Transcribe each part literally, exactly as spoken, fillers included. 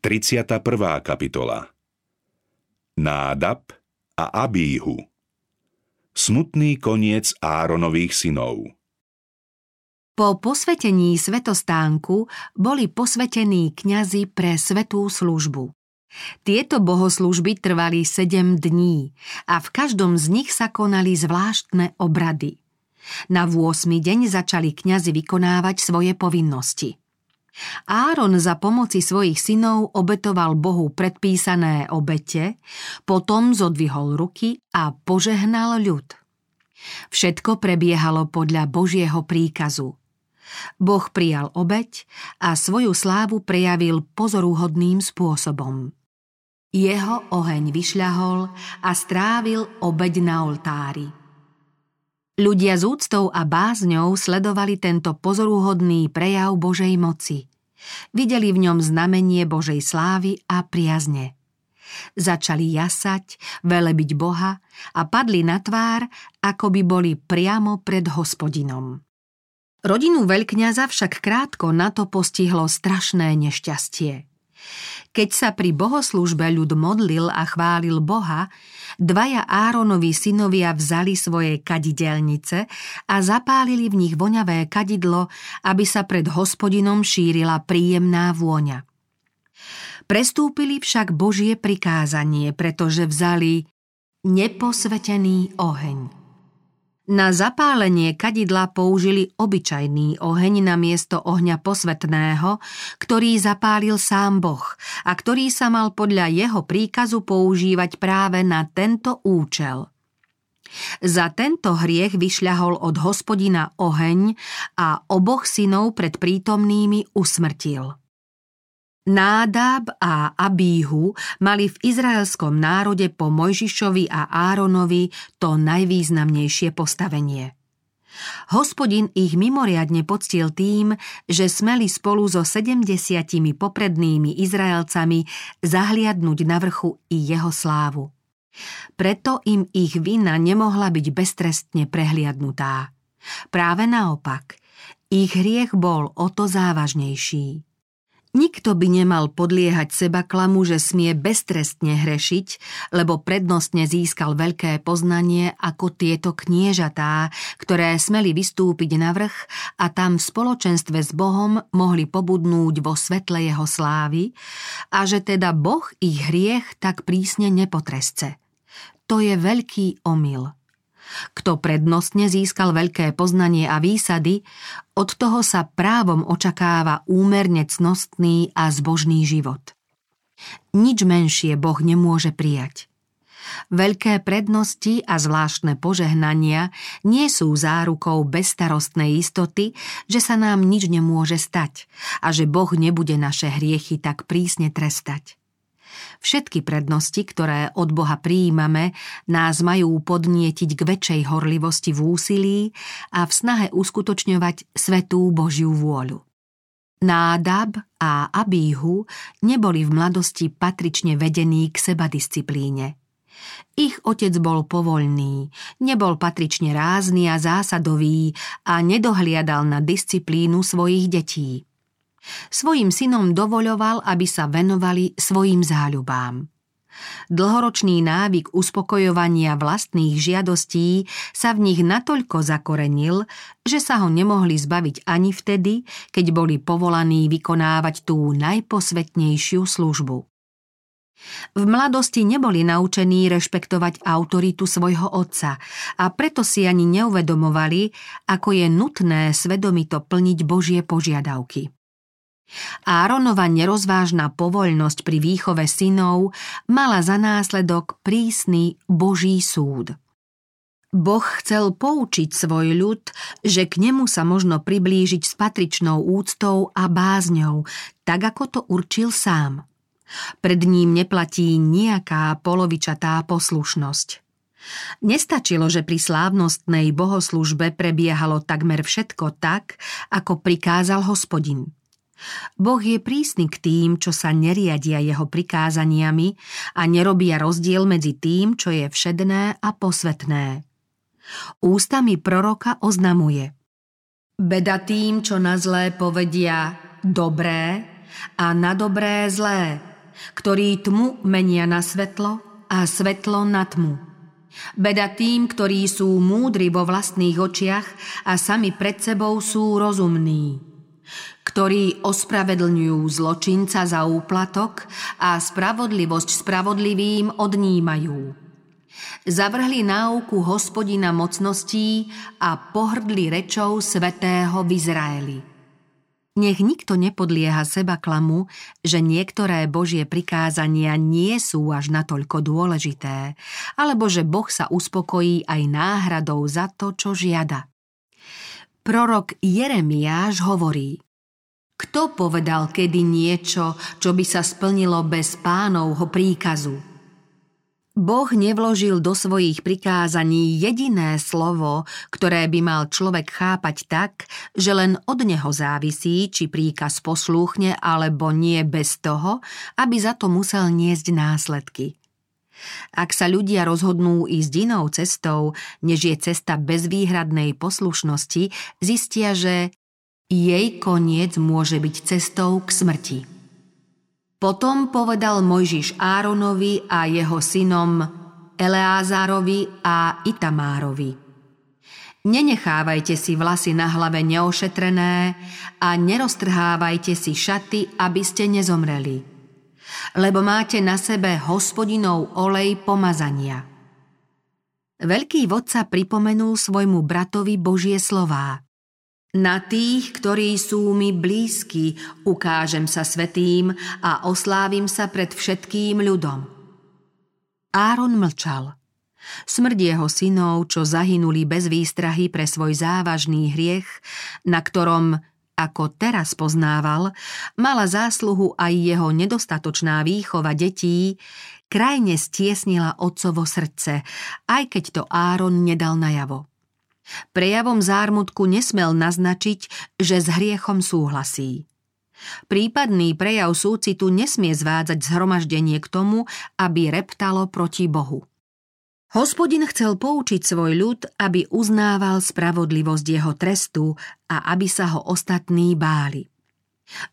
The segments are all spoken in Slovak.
tridsiata prvá kapitola. Nádab a Abíhu. Smutný koniec Áronových synov. Po posvetení svetostánku boli posvetení kňazi pre svätú službu. Tieto bohoslúžby trvali sedem dní a v každom z nich sa konali zvláštne obrady. Na ôsmy deň začali kňazi vykonávať svoje povinnosti. Áron za pomoci svojich synov obetoval Bohu predpísané obete, potom zodvihol ruky a požehnal ľud. Všetko prebiehalo podľa Božieho príkazu. Boh prijal obeť a svoju slávu prejavil pozoruhodným spôsobom. Jeho oheň vyšľahol a strávil obeť na oltári. Ľudia s úctou a bázňou sledovali tento pozoruhodný prejav Božej moci. Videli v ňom znamenie Božej slávy a priazne. Začali jasať, velebiť Boha a padli na tvár, ako by boli priamo pred Hospodinom. Rodinu veľkňaza však krátko na to postihlo strašné nešťastie. Keď sa pri bohoslúžbe ľud modlil a chválil Boha, dvaja Áronovi synovia vzali svoje kadidelnice a zapálili v nich voňavé kadidlo, aby sa pred Hospodinom šírila príjemná vôňa. Prestúpili však Božie prikázanie, pretože vzali neposvetený oheň. Na zapálenie kadidla použili obyčajný oheň namiesto ohňa posvetného, ktorý zapálil sám Boh a ktorý sa mal podľa jeho príkazu používať práve na tento účel. Za tento hriech vyšľahol od Hospodina oheň a oboch synov pred prítomnými usmrtil. Nádab a Abíhu mali v izraelskom národe po Mojžišovi a Áronovi to najvýznamnejšie postavenie. Hospodin ich mimoriadne poctil tým, že smeli spolu so sedemdesiatimi poprednými Izraelcami zahliadnúť na vrchu i jeho slávu. Preto im ich vina nemohla byť beztrestne prehliadnutá. Práve naopak, ich hriech bol o to závažnejší. Nikto by nemal podliehať seba klamu, že smie beztrestne hrešiť, lebo prednostne získal veľké poznanie ako tieto kniežatá, ktoré smeli vystúpiť na vrch a tam v spoločenstve s Bohom mohli pobudnúť vo svetle jeho slávy a že teda Boh ich hriech tak prísne nepotresce. To je veľký omyl. Kto prednostne získal veľké poznanie a výsady, od toho sa právom očakáva úmerne cnostný a zbožný život. Nič menšie Boh nemôže prijať. Veľké prednosti a zvláštne požehnania nie sú zárukou bezstarostnej istoty, že sa nám nič nemôže stať a že Boh nebude naše hriechy tak prísne trestať. Všetky prednosti, ktoré od Boha prijímame, nás majú podnietiť k väčšej horlivosti v úsilí a v snahe uskutočňovať svätú Božiu vôľu. Nádab a Abíhu neboli v mladosti patrične vedení k sebadisciplíne. Ich otec bol povoľný, nebol patrične rázny a zásadový a nedohliadal na disciplínu svojich detí. Svojim synom dovoľoval, aby sa venovali svojim záľubám. Dlhoročný návyk uspokojovania vlastných žiadostí sa v nich natoľko zakorenil, že sa ho nemohli zbaviť ani vtedy, keď boli povolaní vykonávať tú najposvetnejšiu službu. V mladosti neboli naučení rešpektovať autoritu svojho otca a preto si ani neuvedomovali, ako je nutné svedomito plniť Božie požiadavky. Áronova nerozvážna povoľnosť pri výchove synov mala za následok prísny Boží súd. Boh chcel poučiť svoj ľud, že k nemu sa možno priblížiť s patričnou úctou a bázňou, tak ako to určil sám. Pred ním neplatí nejaká polovičatá poslušnosť. Nestačilo, že pri slávnostnej bohoslužbe prebiehalo takmer všetko tak, ako prikázal Hospodin. Boh je prísny k tým, čo sa neriadia jeho prikázaniami a nerobia rozdiel medzi tým, čo je všedné a posvetné. Ústami proroka oznamuje: Beda tým, čo na zlé povedia dobré a na dobré zlé, ktorí tmu menia na svetlo a svetlo na tmu. Beda tým, ktorí sú múdri vo vlastných očiach a sami pred sebou sú rozumní, ktorí ospravedlňujú zločinca za úplatok a spravodlivosť spravodlivým odnímajú. Zavrhli náuku Hospodina mocností a pohrdli rečou svätého v Izraeli. Nech nikto nepodlieha seba klamu, že niektoré Božie prikázania nie sú až natoľko dôležité, alebo že Boh sa uspokojí aj náhradou za to, čo žiada. Prorok Jeremiáš hovorí: Kto povedal kedy niečo, čo by sa splnilo bez Pánovho príkazu? Boh nevložil do svojich prikázaní jediné slovo, ktoré by mal človek chápať tak, že len od neho závisí, či príkaz poslúchne alebo nie bez toho, aby za to musel niesť následky. Ak sa ľudia rozhodnú ísť inou cestou, než je cesta bezvýhradnej poslušnosti, zistia, že jej koniec môže byť cestou k smrti. Potom povedal Mojžiš Áronovi a jeho synom Eleázárovi a Itamárovi: Nenechávajte si vlasy na hlave neošetrené a neroztrhávajte si šaty, aby ste nezomreli, lebo máte na sebe Hospodinov olej pomazania. Veľký vodca pripomenul svojmu bratovi Božie slová: Na tých, ktorí sú mi blízki, ukážem sa svätým a oslávim sa pred všetkým ľudom. Áron mlčal. Smrť jeho synov, čo zahynuli bez výstrahy pre svoj závažný hriech, na ktorom, ako teraz poznával, mala zásluhu aj jeho nedostatočná výchova detí, krajne stiesnila otcovo srdce, aj keď to Áron nedal najavo. Prejavom zármutku nesmel naznačiť, že s hriechom súhlasí. Prípadný prejav súcitu nesmie zvádzať zhromaždenie k tomu, aby reptalo proti Bohu. Hospodin chcel poučiť svoj ľud, aby uznával spravodlivosť jeho trestu a aby sa ho ostatní báli.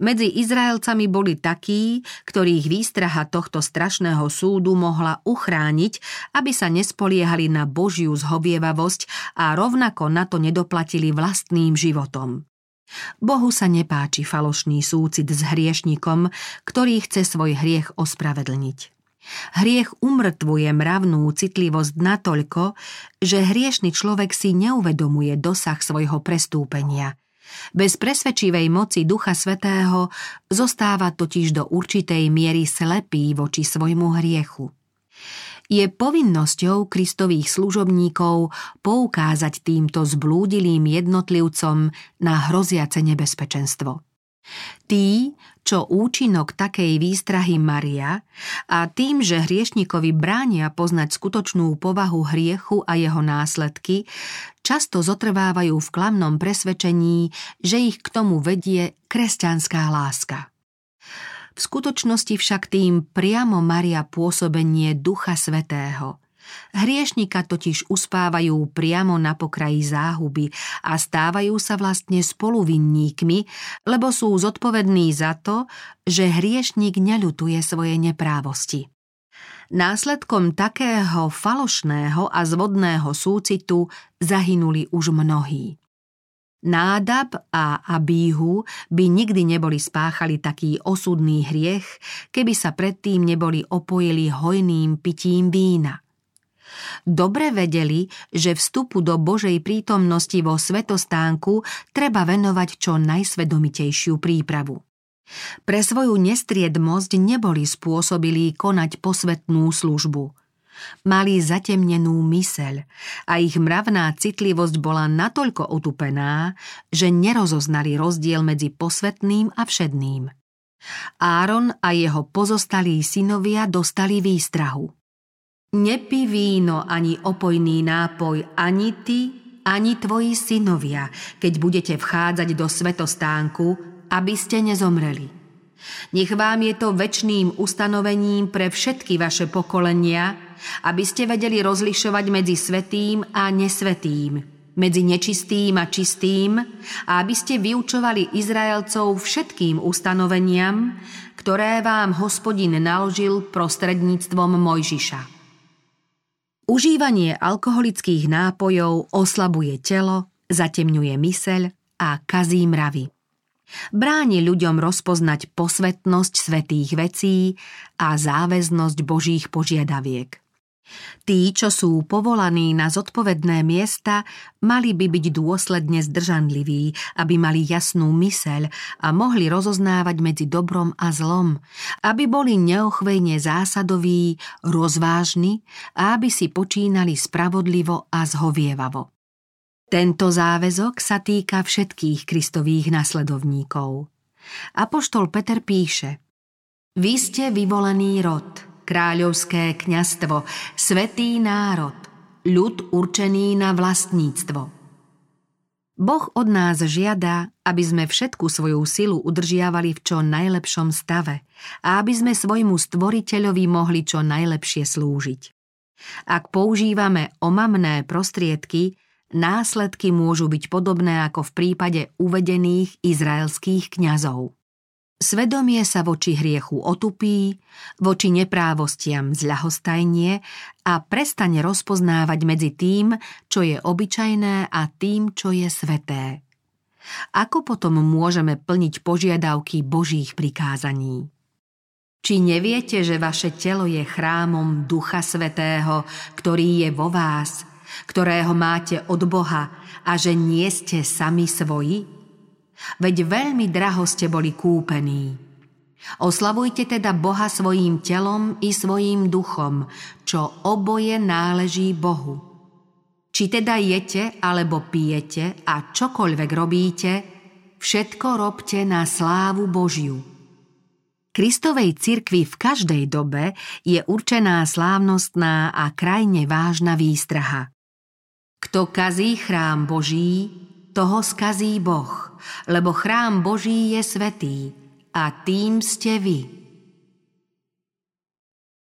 Medzi Izraelcami boli takí, ktorých výstraha tohto strašného súdu mohla uchrániť, aby sa nespoliehali na Božiu zhovievavosť a rovnako na to nedoplatili vlastným životom. Bohu sa nepáči falošný súcit s hriešnikom, ktorý chce svoj hriech ospravedlniť. Hriech umrtvuje mravnú citlivosť natoľko, že hriešny človek si neuvedomuje dosah svojho prestúpenia. Bez presvedčivej moci Ducha Svätého zostáva totiž do určitej miery slepý voči svojmu hriechu. Je povinnosťou Kristových služobníkov poukázať týmto zblúdilým jednotlivcom na hroziace nebezpečenstvo. Tí, čo účinok takej výstrahy maria a tým, že hriešnikovi bránia poznať skutočnú povahu hriechu a jeho následky, často zotrvávajú v klamnom presvedčení, že ich k tomu vedie kresťanská láska. V skutočnosti však tým priamo maria pôsobenie Ducha Svätého. Hriešnika totiž uspávajú priamo na pokraji záhuby a stávajú sa vlastne spoluvinníkmi, lebo sú zodpovední za to, že hriešnik neľutuje svoje neprávosti. Následkom takého falošného a zvodného súcitu zahynuli už mnohí. Nádab a Abíhu by nikdy neboli spáchali taký osudný hriech, keby sa predtým neboli opojili hojným pitím vína. Dobre vedeli, že vstupu do Božej prítomnosti vo svätostánku treba venovať čo najsvedomitejšiu prípravu. Pre svoju nestriedmosť neboli spôsobilí konať posvetnú službu. Mali zatemnenú myseľ a ich mravná citlivosť bola natoľko otupená, že nerozoznali rozdiel medzi posvetným a všedným. Áron a jeho pozostalí synovia dostali výstrahu. Nepij víno ani opojný nápoj, ani ty, ani tvoji synovia, keď budete vchádzať do svätostánku, aby ste nezomreli. Nech vám je to večným ustanovením pre všetky vaše pokolenia, aby ste vedeli rozlišovať medzi svätým a nesvätým. medzi nečistým a čistým a aby ste vyučovali Izraelcov všetkým ustanoveniam, ktoré vám Hospodin naložil prostredníctvom Mojžiša. Užívanie alkoholických nápojov oslabuje telo, zatemňuje myseľ a kazí mravy. Bráni ľuďom rozpoznať posvetnosť svätých vecí a záväznosť Božích požiadaviek. Tí, čo sú povolaní na zodpovedné miesta, mali by byť dôsledne zdržanliví, aby mali jasnú myseľ a mohli rozoznávať medzi dobrom a zlom, aby boli neochvejne zásadoví, rozvážni a aby si počínali spravodlivo a zhovievavo. Tento záväzok sa týka všetkých Kristových nasledovníkov. Apoštol Peter píše: Vy ste vyvolený rod, kráľovské kňazstvo, svätý národ, ľud určený na vlastníctvo. Boh od nás žiada, aby sme všetku svoju silu udržiavali v čo najlepšom stave a aby sme svojmu Stvoriteľovi mohli čo najlepšie slúžiť. Ak používame omamné prostriedky, následky môžu byť podobné ako v prípade uvedených izraelských kňazov. Svedomie sa voči hriechu otupí, voči neprávostiam zľahostajnie a prestane rozpoznávať medzi tým, čo je obyčajné a tým, čo je sveté. Ako potom môžeme plniť požiadavky Božích prikázaní? Či neviete, že vaše telo je chrámom Ducha Svätého, ktorý je vo vás, ktorého máte od Boha a že nie ste sami svoji? Veď veľmi draho ste boli kúpení. Oslavujte teda Boha svojím telom i svojím duchom, čo oboje náleží Bohu. Či teda jete alebo pijete a čokoľvek robíte, všetko robte na slávu Božiu. Kristovej cirkvi v každej dobe je určená slávnostná a krajne vážna výstraha. Kto kazí chrám Boží, toho skazí Boh, lebo chrám Boží je svätý a tým ste vy.